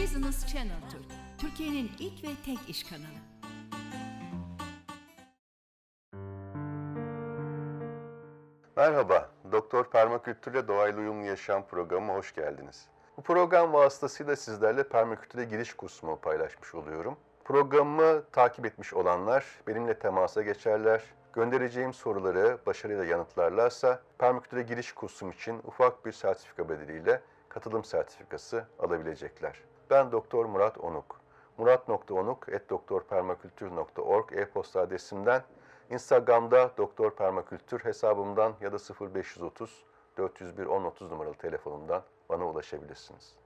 Business Channel Türk, Türkiye'nin ilk ve tek iş kanalı. Merhaba, Doktor Permakültür'le Doğayla Uyumlu Yaşam programına hoş geldiniz. Bu program vasıtasıyla sizlerle permakültüre giriş kursumu paylaşmış oluyorum. Programımı takip etmiş olanlar benimle temasa geçerler. Göndereceğim soruları başarıyla yanıtlarlarsa permakültüre giriş kursum için ufak bir sertifika bedeliyle katılım sertifikası alabilecekler. Ben Doktor Murat Onuk. murat.onuk@doktorpermakültür.org e-posta adresimden, Instagram'da Doktor Permakültür hesabımdan ya da 0530 401 1030 numaralı telefonumdan bana ulaşabilirsiniz.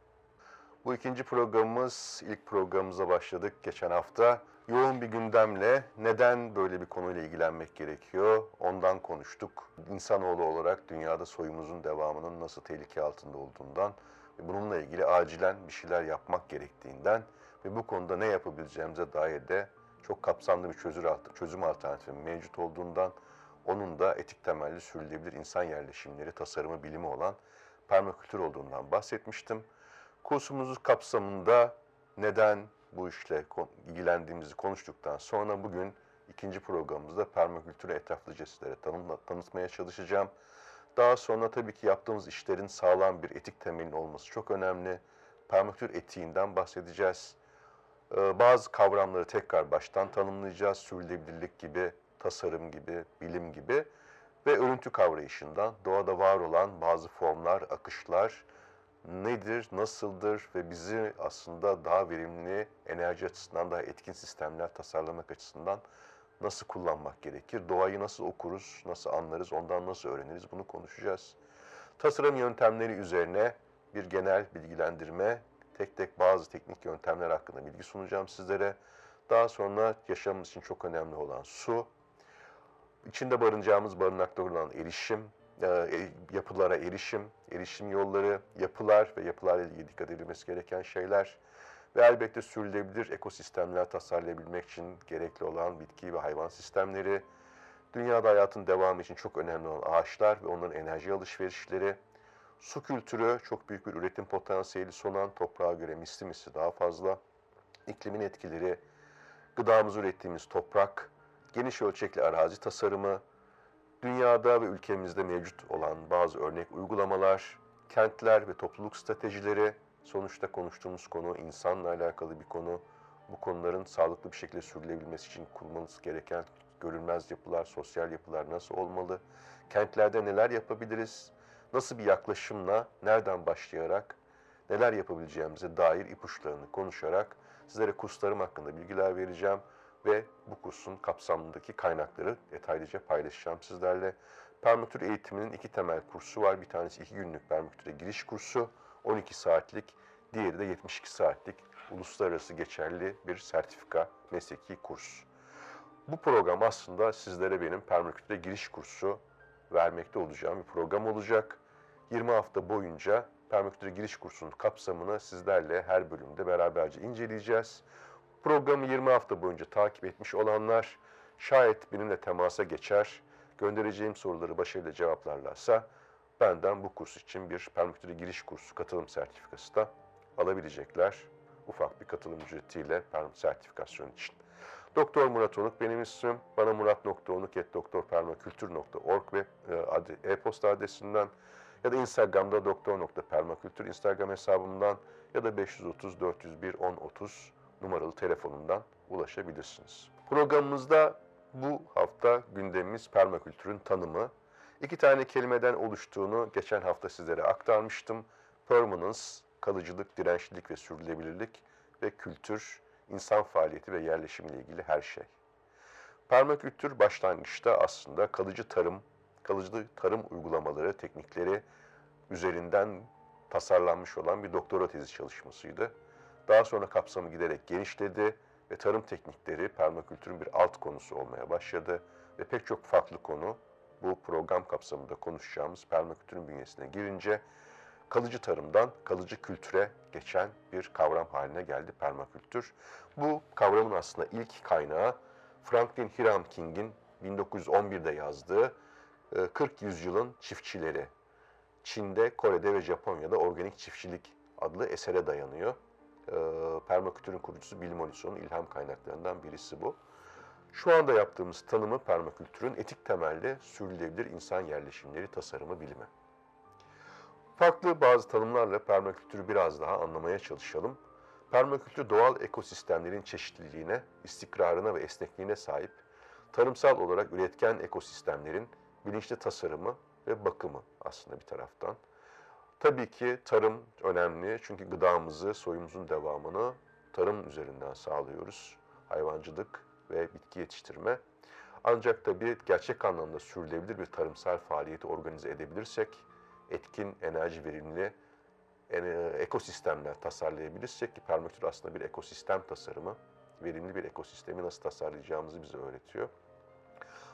Bu ikinci programımız, ilk programımıza başladık geçen hafta. Yoğun bir gündemle neden böyle bir konuyla ilgilenmek gerekiyor ondan konuştuk. İnsanoğlu olarak dünyada soyumuzun devamının nasıl tehlike altında olduğundan ve bununla ilgili acilen bir şeyler yapmak gerektiğinden ve bu konuda ne yapabileceğimize dair de çok kapsamlı bir çözüm alternatifi mevcut olduğundan, onun da etik temelli sürdürülebilir insan yerleşimleri tasarımı bilimi olan permakültür olduğundan bahsetmiştim. Kursumuzun kapsamında neden bu işle ilgilendiğimizi konuştuktan sonra bugün ikinci programımızda permakültürü etraflıca sizlere tanıtmaya çalışacağım. Daha sonra tabii ki yaptığımız işlerin sağlam bir etik temelin olması çok önemli. Permakültür etiğinden bahsedeceğiz. Bazı kavramları tekrar baştan tanımlayacağız. Sürdürülebilirlik gibi, tasarım gibi, bilim gibi ve örüntü kavrayışından doğada var olan bazı formlar, akışlar nedir, nasıldır ve bizi aslında daha verimli, enerji açısından daha etkin sistemler tasarlamak açısından nasıl kullanmak gerekir? Doğayı nasıl okuruz, nasıl anlarız, ondan nasıl öğreniriz? Bunu konuşacağız. Tasarım yöntemleri üzerine bir genel bilgilendirme, tek tek bazı teknik yöntemler hakkında bilgi sunacağım sizlere. Daha sonra yaşamımız için çok önemli olan su, içinde barınacağımız barınakta olan erişim, yapılara erişim yolları, yapılar ve yapılarla ilgili dikkat edilmesi gereken şeyler ve elbette sürdürülebilir ekosistemler tasarlayabilmek için gerekli olan bitki ve hayvan sistemleri, dünyada hayatın devamı için çok önemli olan ağaçlar ve onların enerji alışverişleri, su kültürü çok büyük bir üretim potansiyeli sunan, toprağa göre misli misli daha fazla, iklimin etkileri, gıdamızı ürettiğimiz toprak, geniş ölçekli arazi tasarımı, dünyada ve ülkemizde mevcut olan bazı örnek uygulamalar, kentler ve topluluk stratejileri, sonuçta konuştuğumuz konu insanla alakalı bir konu. Bu konuların sağlıklı bir şekilde sürdürülebilmesi için kurmanız gereken görünmez yapılar, sosyal yapılar nasıl olmalı? Kentlerde neler yapabiliriz? Nasıl bir yaklaşımla, nereden başlayarak, neler yapabileceğimize dair ipuçlarını konuşarak sizlere kurslarım hakkında bilgiler vereceğim. Ve bu kursun kapsamındaki kaynakları detaylıca paylaşacağım sizlerle. Permakültür eğitiminin iki temel kursu var. Bir tanesi 2 günlük permakültüre giriş kursu, 12 saatlik, diğeri de 72 saatlik uluslararası geçerli bir sertifika mesleki kurs. Bu program aslında sizlere benim permakültüre giriş kursu vermekte olacağım bir program olacak. 20 hafta boyunca permakültüre giriş kursunun kapsamını sizlerle her bölümde beraberce inceleyeceğiz. Programı 20 hafta boyunca takip etmiş olanlar şayet benimle temasa geçer, göndereceğim soruları başarıyla cevaplarlarsa benden bu kurs için bir permakültüre giriş kursu katılım sertifikası da alabilecekler. Ufak bir katılım ücretiyle sertifikasyon için. Doktor Murat Onuk benim ismim. Bana murat.onuk@doktorpermakültür.org ve e-posta adresinden ya da Instagram'da doktor.permakültür Instagram hesabımdan ya da 530 401 1030 numaralı telefonundan ulaşabilirsiniz. Programımızda bu hafta gündemimiz permakültürün tanımı. 2 tane kelimeden oluştuğunu geçen hafta sizlere aktarmıştım. Permanence, kalıcılık, dirençlilik ve sürdürülebilirlik ve kültür, insan faaliyeti ve yerleşimle ilgili her şey. Permakültür başlangıçta aslında kalıcı tarım uygulamaları, teknikleri üzerinden tasarlanmış olan bir doktora tezi çalışmasıydı. Daha sonra kapsamı giderek genişledi ve tarım teknikleri permakültürün bir alt konusu olmaya başladı ve pek çok farklı konu bu program kapsamında konuşacağımız permakültürün bünyesine girince kalıcı tarımdan kalıcı kültüre geçen bir kavram haline geldi permakültür. Bu kavramın aslında ilk kaynağı Franklin Hiram King'in 1911'de yazdığı 40 Yüzyılın Çiftçileri, Çin'de, Kore'de ve Japonya'da Organik Çiftçilik adlı esere dayanıyor. Permakültürün kurucusu Bill Mollison'un ilham kaynaklarından birisi bu. Şu anda yaptığımız tanımı permakültürün etik temelli sürdürülebilir insan yerleşimleri tasarımı bilimi. Farklı bazı tanımlarla permakültürü biraz daha anlamaya çalışalım. Permakültür doğal ekosistemlerin çeşitliliğine, istikrarına ve esnekliğine sahip, tarımsal olarak üretken ekosistemlerin bilinçli tasarımı ve bakımı aslında bir taraftan. Tabii ki tarım önemli çünkü gıdamızı, soyumuzun devamını tarım üzerinden sağlıyoruz. Hayvancılık ve bitki yetiştirme. Ancak tabii gerçek anlamda sürdürülebilir bir tarımsal faaliyeti organize edebilirsek, etkin, enerji verimli ekosistemler tasarlayabilirsek ki permakültür aslında bir ekosistem tasarımı, verimli bir ekosistemi nasıl tasarlayacağımızı bize öğretiyor.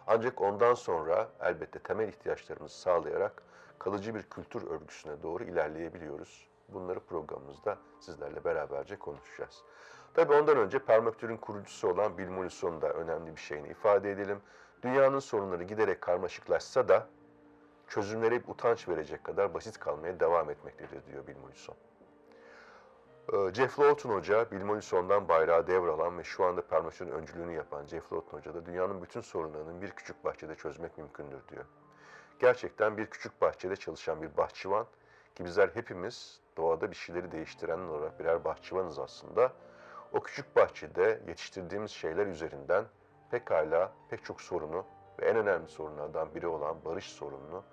Ancak ondan sonra elbette temel ihtiyaçlarımızı sağlayarak kalıcı bir kültür örgüsüne doğru ilerleyebiliyoruz. Bunları programımızda sizlerle beraberce konuşacağız. Tabii ondan önce permakültürün kurucusu olan Bill Mollison'un da önemli bir şeyini ifade edelim. Dünyanın sorunları giderek karmaşıklaşsa da çözümlere hep utanç verecek kadar basit kalmaya devam etmektedir diyor Bill Mollison. Jeff Lawton Hoca, Bill Mollison'dan bayrağı devralan ve şu anda permakültürün öncülüğünü yapan Jeff Lawton Hoca da dünyanın bütün sorunlarının bir küçük bahçede çözmek mümkündür diyor. Gerçekten bir küçük bahçede çalışan bir bahçıvan ki bizler hepimiz doğada bir şeyleri değiştirenler olarak birer bahçıvanız aslında. O küçük bahçede yetiştirdiğimiz şeyler üzerinden pekala pek çok sorunu ve en önemli sorunlardan biri olan barış sorununu,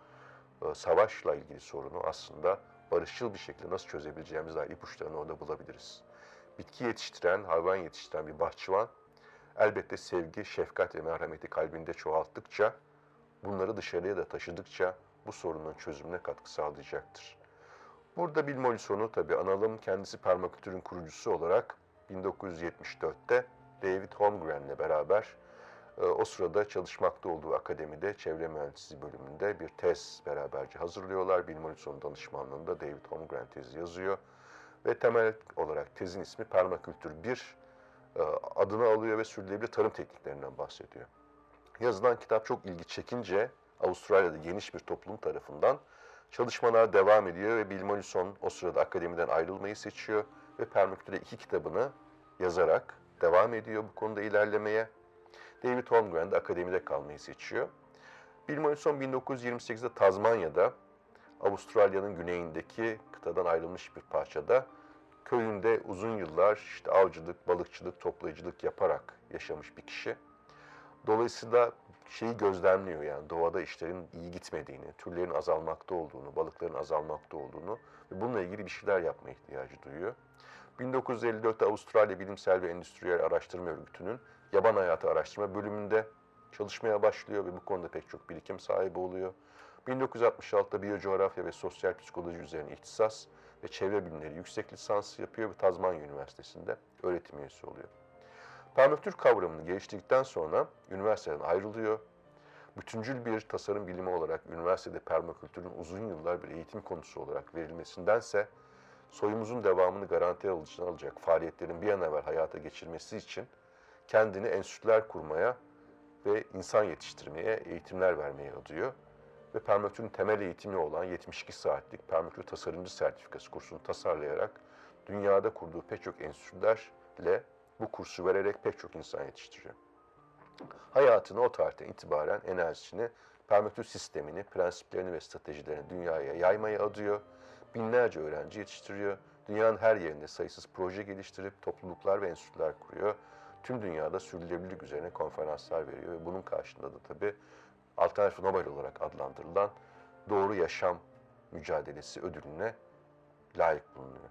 savaşla ilgili sorunu aslında barışçıl bir şekilde nasıl çözebileceğimiz dair ipuçlarını orada bulabiliriz. Bitki yetiştiren, hayvan yetiştiren bir bahçıvan elbette sevgi, şefkat ve merhameti kalbinde çoğalttıkça, bunları dışarıya da taşıdıkça bu sorunun çözümüne katkı sağlayacaktır. Burada Bill Mollison'u tabii analım, kendisi permakültürün kurucusu olarak 1974'te David Holmgren'le beraber o sırada çalışmakta olduğu akademide çevre mühendisliği bölümünde bir tez beraberce hazırlıyorlar. Bill Mollison danışmanlığında David Holmgren tezi yazıyor ve temel olarak tezin ismi Permakültür 1 adını alıyor ve sürdürülebilir tarım tekniklerinden bahsediyor. Yazılan kitap çok ilgi çekince Avustralya'da geniş bir toplum tarafından çalışmalar devam ediyor ve Bill Mollison o sırada akademiden ayrılmayı seçiyor ve Permakültür'e 2 kitabını yazarak devam ediyor bu konuda ilerlemeye. David Holmgren de akademide kalmayı seçiyor. Bill Mollison 1928'de Tazmanya'da, Avustralya'nın güneyindeki kıtadan ayrılmış bir parçada, köyünde uzun yıllar işte avcılık, balıkçılık, toplayıcılık yaparak yaşamış bir kişi. Dolayısıyla şeyi gözlemliyor yani doğada işlerin iyi gitmediğini, türlerin azalmakta olduğunu, balıkların azalmakta olduğunu ve bununla ilgili bir şeyler yapma ihtiyacı duyuyor. 1954'te Avustralya Bilimsel ve Endüstriyel Araştırma Örgütü'nün Yaban Hayatı Araştırma Bölümünde çalışmaya başlıyor ve bu konuda pek çok birikim sahibi oluyor. 1966'da biyocoğrafya ve sosyal psikoloji üzerine ihtisas ve çevre bilimleri yüksek lisansı yapıyor ve Tazmanya Üniversitesi'nde öğretim üyesi oluyor. Permakültür kavramını geliştirdikten sonra üniversiteden ayrılıyor. Bütüncül bir tasarım bilimi olarak üniversitede permakültürün uzun yıllar bir eğitim konusu olarak verilmesindense soyumuzun devamını garantiye alacak faaliyetlerin bir an evvel hayata geçirmesi için kendini enstitüler kurmaya ve insan yetiştirmeye, eğitimler vermeye adıyor. Ve permakültürün temel eğitimi olan 72 saatlik permakültür tasarımcı sertifikası kursunu tasarlayarak dünyada kurduğu pek çok enstitülerle bu kursu vererek pek çok insan yetiştiriyor. Hayatını o tarihten itibaren enerjisini, permakültür sistemini, prensiplerini ve stratejilerini dünyaya yaymaya adıyor. Binlerce öğrenci yetiştiriyor. Dünyanın her yerinde sayısız proje geliştirip topluluklar ve enstitüler kuruyor. Tüm dünyada sürdürülebilirlik üzerine konferanslar veriyor ve bunun karşılığında da tabii Alternatif Nobel olarak adlandırılan Doğru Yaşam Mücadelesi ödülüne layık bulunuyor.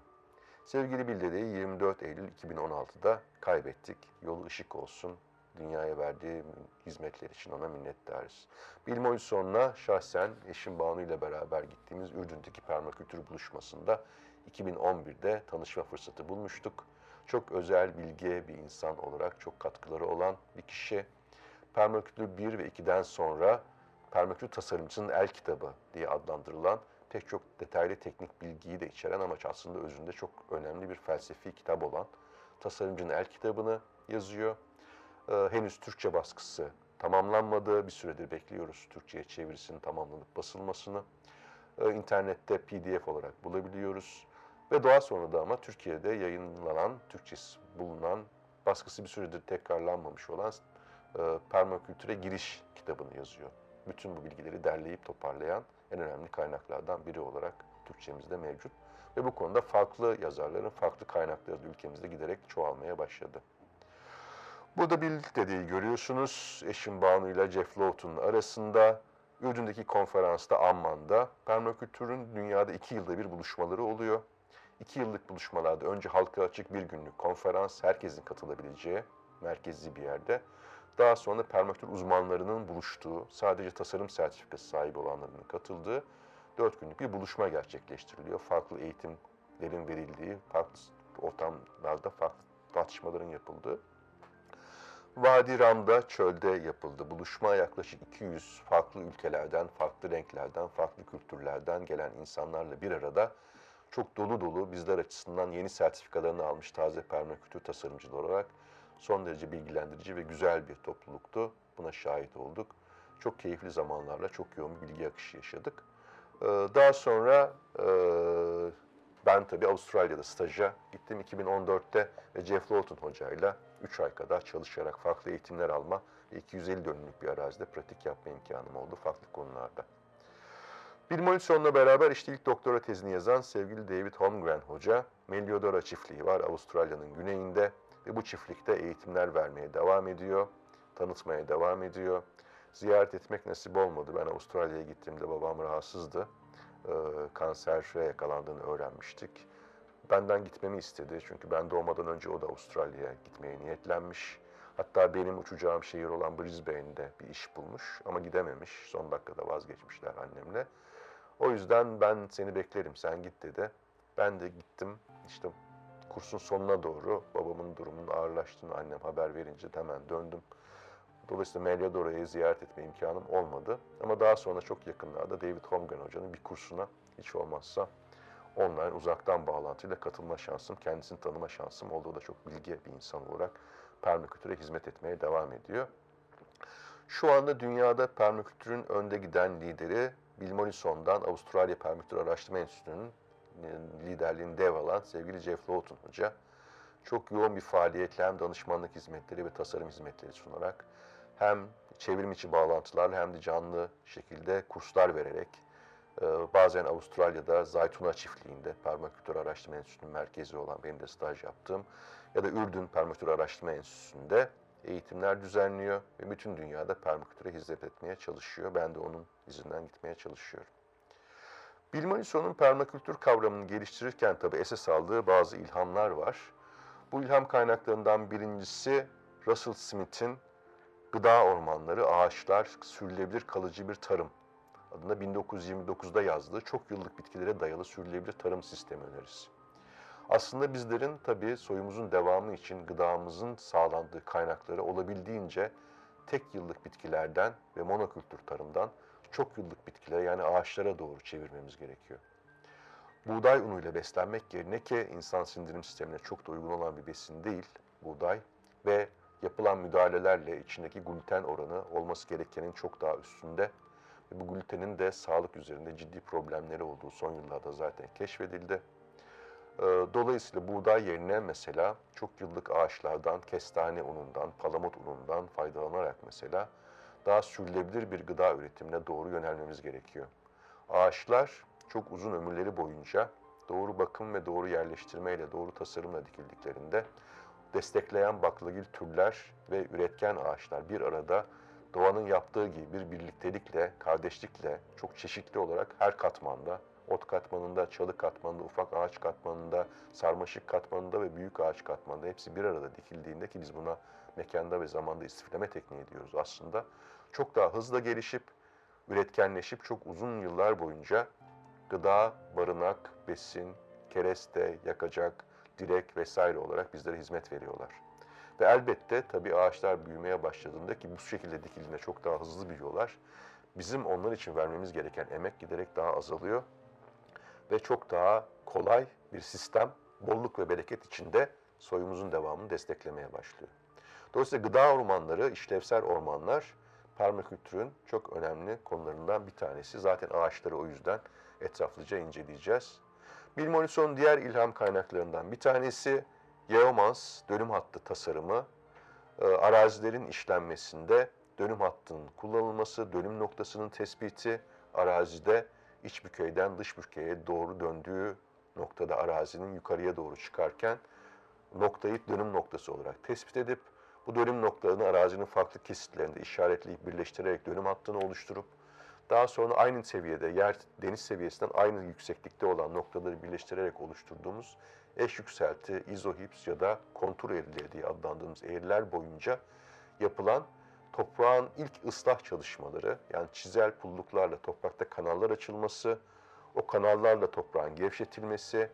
Sevgili Bildere'yi 24 Eylül 2016'da kaybettik. Yolu ışık olsun. Dünyaya verdiği hizmetler için ona minnettarız. Bill Mollison'la şahsen eşim Banu ile beraber gittiğimiz Ürdün'deki permakültür buluşmasında 2011'de tanışma fırsatı bulmuştuk. Çok özel, bilge bir insan olarak çok katkıları olan bir kişi. Permakültür 1 ve 2'den sonra Permakültür Tasarımcısının El Kitabı diye adlandırılan pek çok detaylı teknik bilgiyi de içeren ama aslında özünde çok önemli bir felsefi kitap olan Tasarımcının El Kitabı'nı yazıyor. Henüz Türkçe baskısı tamamlanmadı. Bir süredir bekliyoruz Türkçe'ye çevirisinin tamamlanıp basılmasını. İnternette PDF olarak bulabiliyoruz. Ve daha sonra da ama Türkiye'de yayınlanan, Türkçesi bulunan, baskısı bir süredir tekrarlanmamış olan Permakültüre Giriş Kitabı'nı yazıyor. Bütün bu bilgileri derleyip toparlayan en önemli kaynaklardan biri olarak Türkçemizde mevcut. Ve bu konuda farklı yazarların farklı kaynakları da ülkemizde giderek çoğalmaya başladı. Burada bir dediği görüyorsunuz. Eşim Banu ile Jeff Lawton arasında Ürdün'deki konferansta Amman'da permakültürün dünyada 2 yılda bir buluşmaları oluyor. 2 yıllık buluşmalarda önce halka açık bir günlük konferans, herkesin katılabileceği merkezi bir yerde. Daha sonra permakültür uzmanlarının buluştuğu, sadece tasarım sertifikası sahibi olanların katıldığı 4 günlük bir buluşma gerçekleştiriliyor. Farklı eğitimlerin verildiği, farklı ortamlarda farklı tartışmaların yapıldığı. Vadi Ram'da çölde yapıldı. Buluşma yaklaşık 200 farklı ülkelerden, farklı renklerden, farklı kültürlerden gelen insanlarla bir arada çok dolu dolu bizler açısından yeni sertifikalarını almış taze permakültür tasarımcılar olarak son derece bilgilendirici ve güzel bir topluluktu. Buna şahit olduk. Çok keyifli zamanlarla çok yoğun bir bilgi akışı yaşadık. Daha sonra ben tabii Avustralya'da staja gittim 2014'te ve Jeff Lawton hocayla 3 ay kadar çalışarak farklı eğitimler alma ve 250 dönümlük bir arazide pratik yapma imkanım oldu farklı konularda. Bill Mollison'la beraber işte ilk doktora tezini yazan sevgili David Holmgren hoca, Melliodora çiftliği var Avustralya'nın güneyinde ve bu çiftlikte eğitimler vermeye devam ediyor, tanıtmaya devam ediyor. Ziyaret etmek nasip olmadı. Ben Avustralya'ya gittiğimde babam rahatsızdı. Kansere yakalandığını öğrenmiştik. Benden gitmemi istedi çünkü ben doğmadan önce o da Avustralya'ya gitmeye niyetlenmiş. Hatta benim uçacağım şehir olan Brisbane'de bir iş bulmuş ama gidememiş. Son dakikada vazgeçmişler annemle. O yüzden ben seni beklerim, sen git dedi. Ben de gittim. İşte kursun sonuna doğru babamın durumunun ağırlaştığını annem haber verince hemen döndüm. Dolayısıyla Melliodora'yı ziyaret etme imkanım olmadı. Ama daha sonra çok yakınlarda David Holmgren hocanın bir kursuna hiç olmazsa online uzaktan bağlantıyla katılma şansım, kendisini tanıma şansım oldu. O da çok bilge bir insan olarak permakültüre hizmet etmeye devam ediyor. Şu anda dünyada permakültürün önde giden lideri Bill Mollison'dan Avustralya Permakültür Araştırma Enstitüsü'nün liderliğini devralan sevgili Jeff Lawton hoca. Çok yoğun bir faaliyetle hem danışmanlık hizmetleri ve tasarım hizmetleri sunarak hem çevrimiçi bağlantılarla hem de canlı şekilde kurslar vererek bazen Avustralya'da Zaytuna Çiftliği'nde Permakültür Araştırma Enstitüsü'nün merkezi olan benim de staj yaptığım ya da Ürdün Permakültür Araştırma Enstitüsü'nde eğitimler düzenliyor ve bütün dünyada permakültüre hizmet etmeye çalışıyor. Ben de onun izinden gitmeye çalışıyorum. Bill Mollison'un permakültür kavramını geliştirirken tabii esas aldığı bazı ilhamlar var. Bu ilham kaynaklarından birincisi Russell Smith'in Gıda Ormanları, Ağaçlar, Sürülebilir Kalıcı Bir Tarım adında 1929'da yazdığı çok yıllık bitkilere dayalı sürülebilir tarım sistemi önerisi. Aslında bizlerin tabii soyumuzun devamı için gıdamızın sağlandığı kaynakları olabildiğince tek yıllık bitkilerden ve monokültür tarımdan çok yıllık bitkilere yani ağaçlara doğru çevirmemiz gerekiyor. Buğday unuyla beslenmek yerine ki insan sindirim sistemine çok da uygun olan bir besin değil buğday ve yapılan müdahalelerle içindeki gluten oranı olması gerekenin çok daha üstünde. Bu glutenin de sağlık üzerinde ciddi problemleri olduğu son yıllarda zaten keşfedildi. Dolayısıyla buğday yerine mesela çok yıllık ağaçlardan, kestane unundan, palamut unundan faydalanarak mesela daha sürdürülebilir bir gıda üretimine doğru yönelmemiz gerekiyor. Ağaçlar çok uzun ömürleri boyunca doğru bakım ve doğru yerleştirmeyle, doğru tasarımla dikildiklerinde destekleyen baklagil türler ve üretken ağaçlar bir arada doğanın yaptığı gibi bir birliktelikle, kardeşlikle çok çeşitli olarak her katmanda, ot katmanında, çalı katmanında, ufak ağaç katmanında, sarmaşık katmanında ve büyük ağaç katmanında hepsi bir arada dikildiğinde ki biz buna mekanda ve zamanda istifleme tekniği diyoruz aslında. Çok daha hızla gelişip, üretkenleşip çok uzun yıllar boyunca gıda, barınak, besin, kereste, yakacak, direk vesaire olarak bizlere hizmet veriyorlar. Ve elbette tabii ağaçlar büyümeye başladığında ki bu şekilde dikildiğinde çok daha hızlı büyüyorlar. Bizim onlar için vermemiz gereken emek giderek daha azalıyor. Ve çok daha kolay bir sistem, bolluk ve bereket içinde soyumuzun devamını desteklemeye başlıyor. Dolayısıyla gıda ormanları, işlevsel ormanlar permakültürün çok önemli konularından bir tanesi. Zaten ağaçları o yüzden etraflıca inceleyeceğiz. Bill Mollison'un diğer ilham kaynaklarından bir tanesi Yeomans dönüm hattı tasarımı, arazilerin işlenmesinde dönüm hattının kullanılması, dönüm noktasının tespiti, arazide iç bükeyden dış bükeye doğru döndüğü noktada arazinin yukarıya doğru çıkarken noktayı dönüm noktası olarak tespit edip bu dönüm noktalarını arazinin farklı kesitlerinde işaretleyip birleştirerek dönüm hattını oluşturup daha sonra aynı seviyede yer deniz seviyesinden aynı yükseklikte olan noktaları birleştirerek oluşturduğumuz eş yükselti, izohips ya da kontur eğrileri diye adlandığımız eğriler boyunca yapılan toprağın ilk ıslah çalışmaları, yani çizel pulluklarla toprakta kanallar açılması, o kanallarla toprağın gevşetilmesi,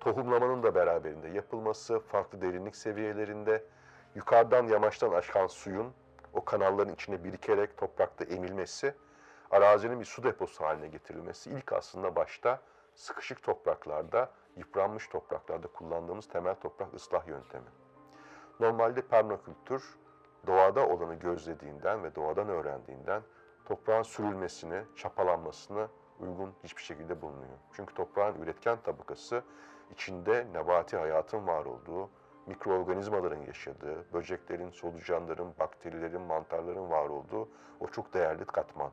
tohumlamanın da beraberinde yapılması, farklı derinlik seviyelerinde yukarıdan yamaçtan aşan suyun o kanalların içine birikerek toprakta emilmesi, arazinin bir su deposu haline getirilmesi, ilk aslında başta sıkışık topraklarda, yıpranmış topraklarda kullandığımız temel toprak ıslah yöntemi. Normalde permakültür doğada olanı gözlediğinden ve doğadan öğrendiğinden toprağın sürülmesini, çapalanmasını uygun hiçbir şekilde bulunmuyor. Çünkü toprağın üretken tabakası içinde nebati hayatın var olduğu, mikroorganizmaların yaşadığı, böceklerin, solucanların, bakterilerin, mantarların var olduğu o çok değerli katman.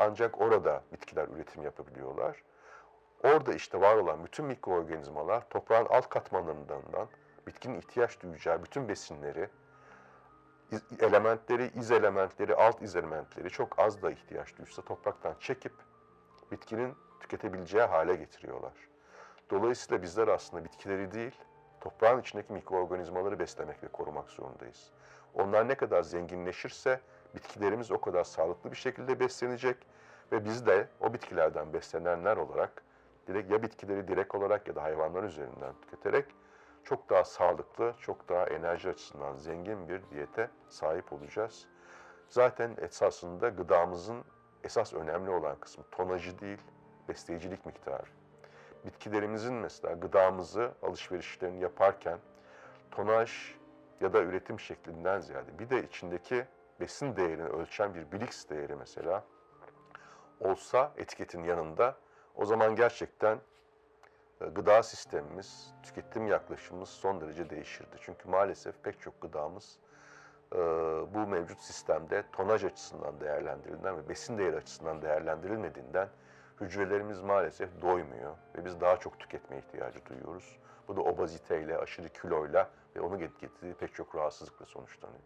Ancak orada bitkiler üretim yapabiliyorlar. Orada işte var olan bütün mikroorganizmalar toprağın alt katmanlarından bitkinin ihtiyaç duyacağı bütün besinleri, elementleri, izelementleri, alt izelementleri çok az da ihtiyaç duysa topraktan çekip bitkinin tüketebileceği hale getiriyorlar. Dolayısıyla bizler aslında bitkileri değil, toprağın içindeki mikroorganizmaları beslemek ve korumak zorundayız. Onlar ne kadar zenginleşirse bitkilerimiz o kadar sağlıklı bir şekilde beslenecek ve biz de o bitkilerden beslenenler olarak ya bitkileri direkt olarak ya da hayvanlar üzerinden tüketerek çok daha sağlıklı, çok daha enerji açısından zengin bir diyete sahip olacağız. Zaten esasında gıdamızın esas önemli olan kısmı tonajı değil, besleyicilik miktarı. Bitkilerimizin mesela gıdamızı alışverişlerini yaparken tonaj ya da üretim şeklinden ziyade bir de içindeki besin değerini ölçen bir Bilix değeri mesela olsa etiketin yanında o zaman gerçekten gıda sistemimiz, tüketim yaklaşımımız son derece değişirdi. Çünkü maalesef pek çok gıdamız bu mevcut sistemde tonaj açısından değerlendirilen ve besin değeri açısından değerlendirilmediğinden hücrelerimiz maalesef doymuyor ve biz daha çok tüketmeye ihtiyacı duyuyoruz. Bu da obeziteyle, aşırı kiloyla ve onu getirdiği pek çok rahatsızlıkla sonuçlanıyor.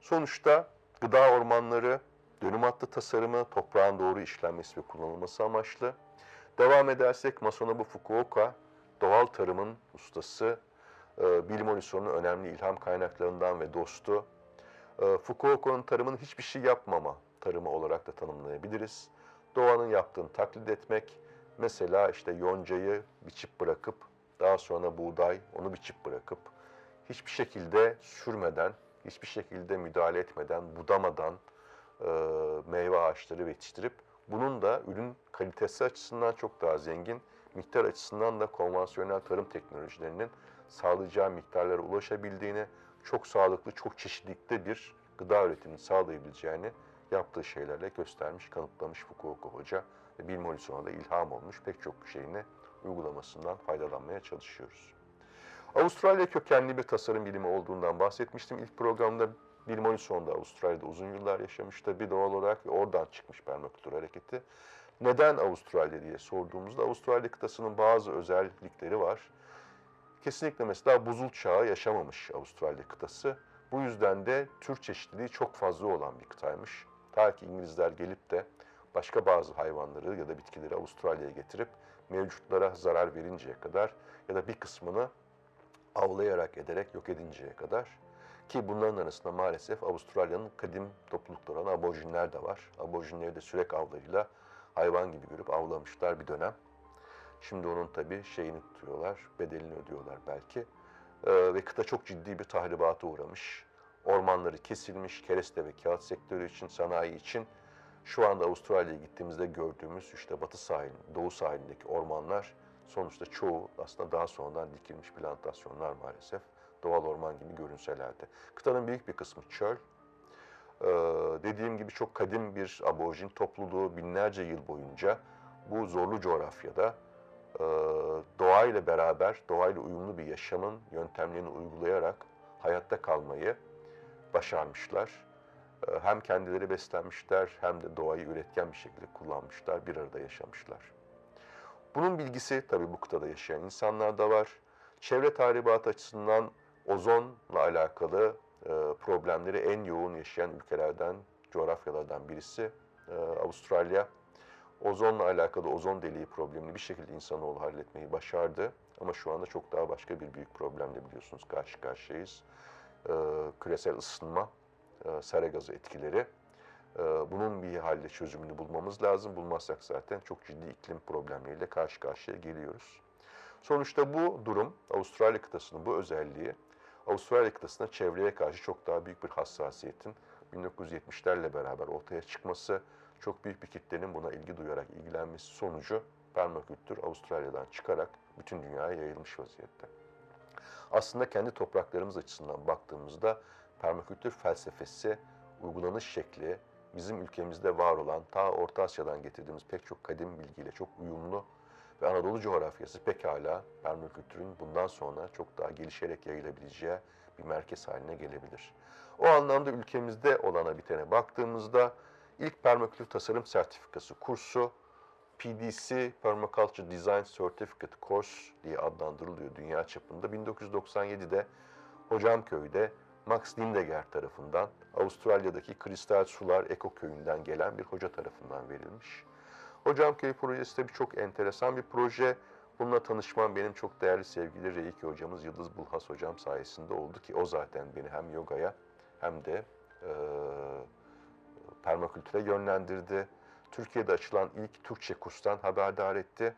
Sonuçta gıda ormanları, dönüm hattı tasarımı, toprağın doğru işlenmesi ve kullanılması amaçlı. Devam edersek Masanobu Fukuoka, doğal tarımın ustası, Bill Mollison'un önemli ilham kaynaklarından ve dostu. Fukuoka'nın tarımını hiçbir şey yapmama tarımı olarak da tanımlayabiliriz. Doğanın yaptığını taklit etmek, mesela işte yoncayı biçip bırakıp, daha sonra buğday, onu biçip bırakıp, hiçbir şekilde sürmeden, hiçbir şekilde müdahale etmeden, budamadan meyve ağaçları yetiştirip, bunun da ürün kalitesi açısından çok daha zengin, miktar açısından da konvansiyonel tarım teknolojilerinin sağlayacağı miktarlara ulaşabildiğini, çok sağlıklı, çok çeşitlilikte bir gıda üretimini sağlayabileceğini yaptığı şeylerle göstermiş, kanıtlamış Fukuoka Hoca ve Bill Mollison'a da ilham olmuş pek çok şeyini uygulamasından faydalanmaya çalışıyoruz. Avustralya kökenli bir tasarım bilimi olduğundan bahsetmiştim. İlk programda Bill Mollison da Avustralya'da uzun yıllar yaşamış tabii doğal olarak ve oradan çıkmış permakültür hareketi. Neden Avustralya diye sorduğumuzda Avustralya kıtasının bazı özellikleri var. Kesinlikle mesela buzul çağı yaşamamış Avustralya kıtası. Bu yüzden de tür çeşitliliği çok fazla olan bir kıtaymış. Ta ki İngilizler gelip de başka bazı hayvanları ya da bitkileri Avustralya'ya getirip mevcutlara zarar verinceye kadar ya da bir kısmını avlayarak ederek yok edinceye kadar ki bunların arasında maalesef Avustralya'nın kadim toplulukları olan aborjinler de var. Aborjinleri de sürek avlarıyla hayvan gibi görüp avlamışlar bir dönem. Şimdi onun tabii şeyini tutuyorlar, bedelini ödüyorlar belki. Ve kıta çok ciddi bir tahribata uğramış. Ormanları kesilmiş, kereste ve kağıt sektörü için, sanayi için. Şu anda Avustralya'ya gittiğimizde gördüğümüz işte batı sahil, doğu sahilindeki ormanlar sonuçta çoğu aslında daha sonradan dikilmiş plantasyonlar maalesef. Doğal orman gibi görünselerde. Kıtanın büyük bir kısmı çöl. Dediğim gibi çok kadim bir aborjin topluluğu binlerce yıl boyunca bu zorlu coğrafyada doğayla beraber, doğayla uyumlu bir yaşamın yöntemlerini uygulayarak hayatta kalmayı başarmışlar. Hem kendileri beslenmişler, hem de doğayı üretken bir şekilde kullanmışlar, bir arada yaşamışlar. Bunun bilgisi tabii bu kıtada yaşayan insanlarda var. Çevre tahribatı açısından ozonla alakalı problemleri en yoğun yaşayan ülkelerden, coğrafyalardan birisi Avustralya. Ozonla alakalı ozon deliği problemini bir şekilde insanoğlu halletmeyi başardı. Ama şu anda çok daha başka bir büyük problemle biliyorsunuz karşı karşıyayız. Küresel ısınma, sera gazı etkileri. Bunun bir halde çözümünü bulmamız lazım. Bulmazsak zaten çok ciddi iklim problemleriyle karşı karşıya geliyoruz. Sonuçta bu durum, Avustralya kıtasının bu özelliği, Avustralya kıtasında çevreye karşı çok daha büyük bir hassasiyetin 1970'lerle beraber ortaya çıkması, çok büyük bir kitlenin buna ilgi duyarak ilgilenmesi sonucu permakültür Avustralya'dan çıkarak bütün dünyaya yayılmış vaziyette. Aslında kendi topraklarımız açısından baktığımızda permakültür felsefesi, uygulanış şekli bizim ülkemizde var olan, ta Orta Asya'dan getirdiğimiz pek çok kadim bilgiyle çok uyumlu ve Anadolu coğrafyası pekala permakültürün bundan sonra çok daha gelişerek yayılabileceği bir merkez haline gelebilir. O anlamda ülkemizde olana bitene baktığımızda ilk permakültür tasarım sertifikası kursu PDC Permaculture Design Certificate Course diye adlandırılıyor dünya çapında. 1997'de Hocamköy'de Max Lindegger tarafından Avustralya'daki Crystal Sular Eko Köyü'nden gelen bir hoca tarafından verilmiş. Hocamköy projesi tabii çok enteresan bir proje. Bununla tanışmam benim çok değerli sevgili Reiki hocamız Yıldız Bulhaz hocam sayesinde oldu ki o zaten beni hem yogaya hem de permakültüre yönlendirdi. Türkiye'de açılan ilk Türkçe kurstan haberdar etti.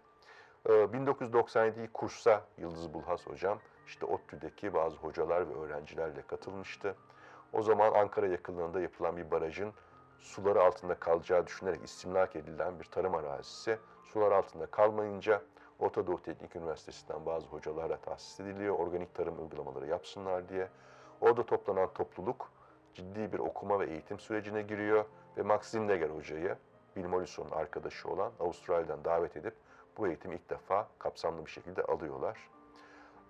1997 kursa Yıldız Bulhaz hocam işte ODTÜ'deki bazı hocalar ve öğrencilerle katılmıştı. O zaman Ankara yakınlığında yapılan bir barajın suları altında kalacağı düşünerek istimlak edilen bir tarım arazisi. Sular altında kalmayınca Orta Doğu Teknik Üniversitesi'nden bazı hocalara tahsis ediliyor. Organik tarım uygulamaları yapsınlar diye. Orada toplanan topluluk ciddi bir okuma ve eğitim sürecine giriyor. Ve Max Lindegger hocayı, Bill Mollison'un arkadaşı olan Avustralya'dan davet edip bu eğitimi ilk defa kapsamlı bir şekilde alıyorlar.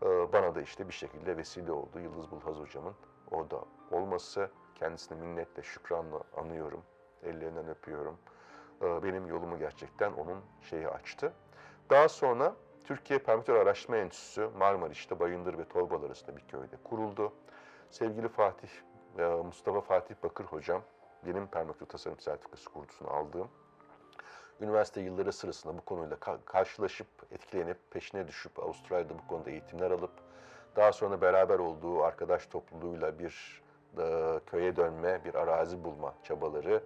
Bana da işte bir şekilde vesile oldu Yıldız Bulhaz hocamın orada olması. Kendisini minnetle, şükranla anıyorum, ellerinden öpüyorum. Benim yolumu gerçekten onun şeyi açtı. Daha sonra Türkiye Permakültür Araştırma Enstitüsü Marmaris'te Bayındır ve Torbalı arasında bir köyde kuruldu. Sevgili Mustafa Fatih Bakır hocam, benim permakültür tasarım sertifikası kursunu aldığım, üniversite yılları sırasında bu konuyla karşılaşıp, etkilenip, peşine düşüp, Avustralya'da bu konuda eğitimler alıp, daha sonra beraber olduğu arkadaş topluluğuyla bir köye dönme, bir arazi bulma çabaları,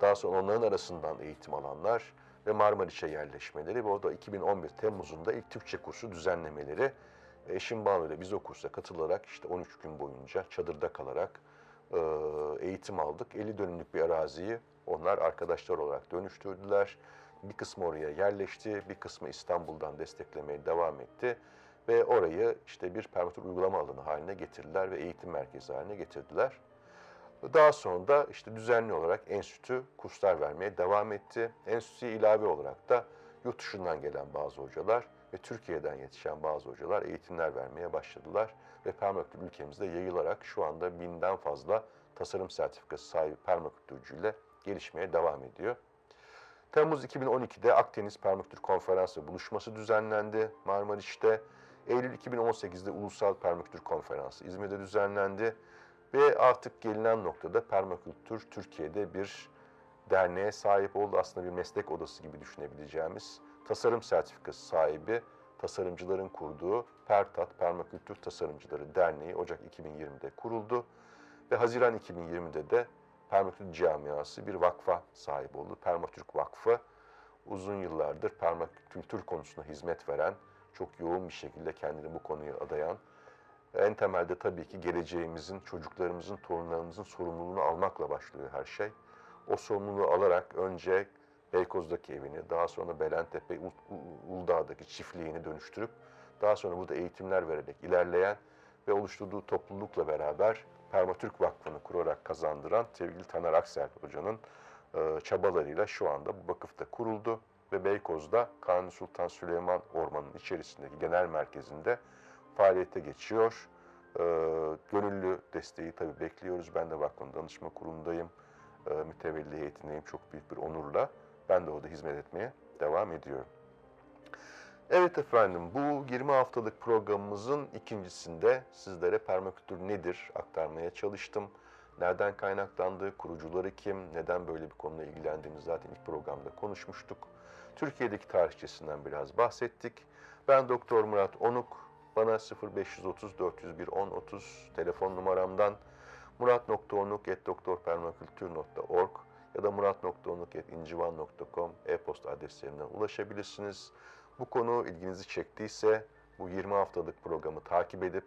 daha sonra onların arasından eğitim alanlar ve Marmaris'e yerleşmeleri ve o da 2011 Temmuz'unda ilk Türkçe kursu düzenlemeleri. Eşim Banu ile biz o kursa katılarak işte 13 gün boyunca çadırda kalarak eğitim aldık. 50 dönümlük bir araziyi onlar arkadaşlar olarak dönüştürdüler. Bir kısmı oraya yerleşti, bir kısmı İstanbul'dan desteklemeye devam etti. Ve orayı işte bir permakültür uygulama alanı haline getirdiler ve eğitim merkezi haline getirdiler. Daha sonra da işte düzenli olarak enstitü kurslar vermeye devam etti. Enstitüye ilave olarak da yurt dışından gelen bazı hocalar ve Türkiye'den yetişen bazı hocalar eğitimler vermeye başladılar. Ve permakültür ülkemizde yayılarak şu anda 1000'den fazla tasarım sertifikası sahibi permakültürcüyle gelişmeye devam ediyor. Temmuz 2012'de Akdeniz Permakültür Konferansı buluşması düzenlendi Marmaris'te. Eylül 2018'de Ulusal Permakültür Konferansı İzmir'de düzenlendi ve artık gelinen noktada permakültür Türkiye'de bir derneğe sahip oldu. Aslında bir meslek odası gibi düşünebileceğimiz tasarım sertifikası sahibi tasarımcıların kurduğu PERTAT, Permakültür Tasarımcıları Derneği Ocak 2020'de kuruldu ve Haziran 2020'de de permakültür camiası bir vakfa sahip oldu. Permakültür Vakfı uzun yıllardır permakültür konusunda hizmet veren, çok yoğun bir şekilde kendini bu konuya adayan, en temelde tabii ki geleceğimizin, çocuklarımızın, torunlarımızın sorumluluğunu almakla başlıyor her şey. O sorumluluğu alarak önce Beykoz'daki evini, daha sonra Belentepe Uludağ'daki çiftliğini dönüştürüp, daha sonra burada eğitimler vererek ilerleyen ve oluşturduğu toplulukla beraber Permatürk Vakfı'nı kurarak kazandıran sevgili Taner Aksel hocanın çabalarıyla şu anda bu vakıf da kuruldu. ve Beykoz'da Kanuni Sultan Süleyman Orman'ın içerisindeki genel merkezinde faaliyete geçiyor. Gönüllü desteği tabii bekliyoruz. Ben de vakfın danışma kurumundayım. Mütevelli heyetindeyim çok büyük bir onurla. Ben de orada hizmet etmeye devam ediyorum. Evet efendim, bu 20 haftalık programımızın ikincisinde sizlere permakültür nedir aktarmaya çalıştım. Nereden kaynaklandığı, kurucuları kim, neden böyle bir konuyla ilgilendiğimiz zaten ilk programda konuşmuştuk. Türkiye'deki tarihçesinden biraz bahsettik. Ben Doktor Murat Onuk, bana 0530 401 1030 telefon numaramdan murat.onuk@doktorpermakültür.org ya da murat.onuk@incivan.com e-posta adreslerimden ulaşabilirsiniz. Bu konu ilginizi çektiyse bu 20 haftalık programı takip edip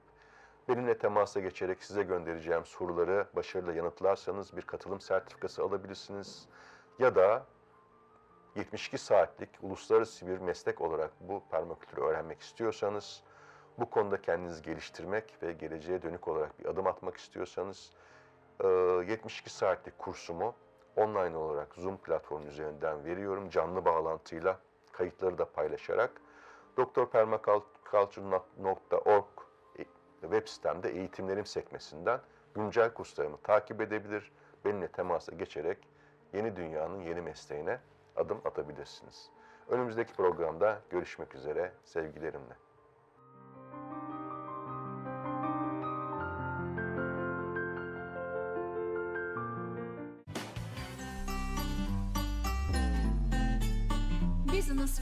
benimle temasa geçerek size göndereceğim soruları başarıyla yanıtlarsanız bir katılım sertifikası alabilirsiniz. Ya da 72 saatlik uluslararası bir meslek olarak bu permakültürü öğrenmek istiyorsanız, bu konuda kendinizi geliştirmek ve geleceğe dönük olarak bir adım atmak istiyorsanız 72 saatlik kursumu online olarak Zoom platformu üzerinden veriyorum. Canlı bağlantıyla kayıtları da paylaşarak doktorpermaculture.org web sitemde eğitimlerim sekmesinden güncel kurslarımı takip edebilir, benimle temasa geçerek yeni dünyanın yeni mesleğine adım atabilirsiniz. Önümüzdeki programda görüşmek üzere, sevgilerimle. Business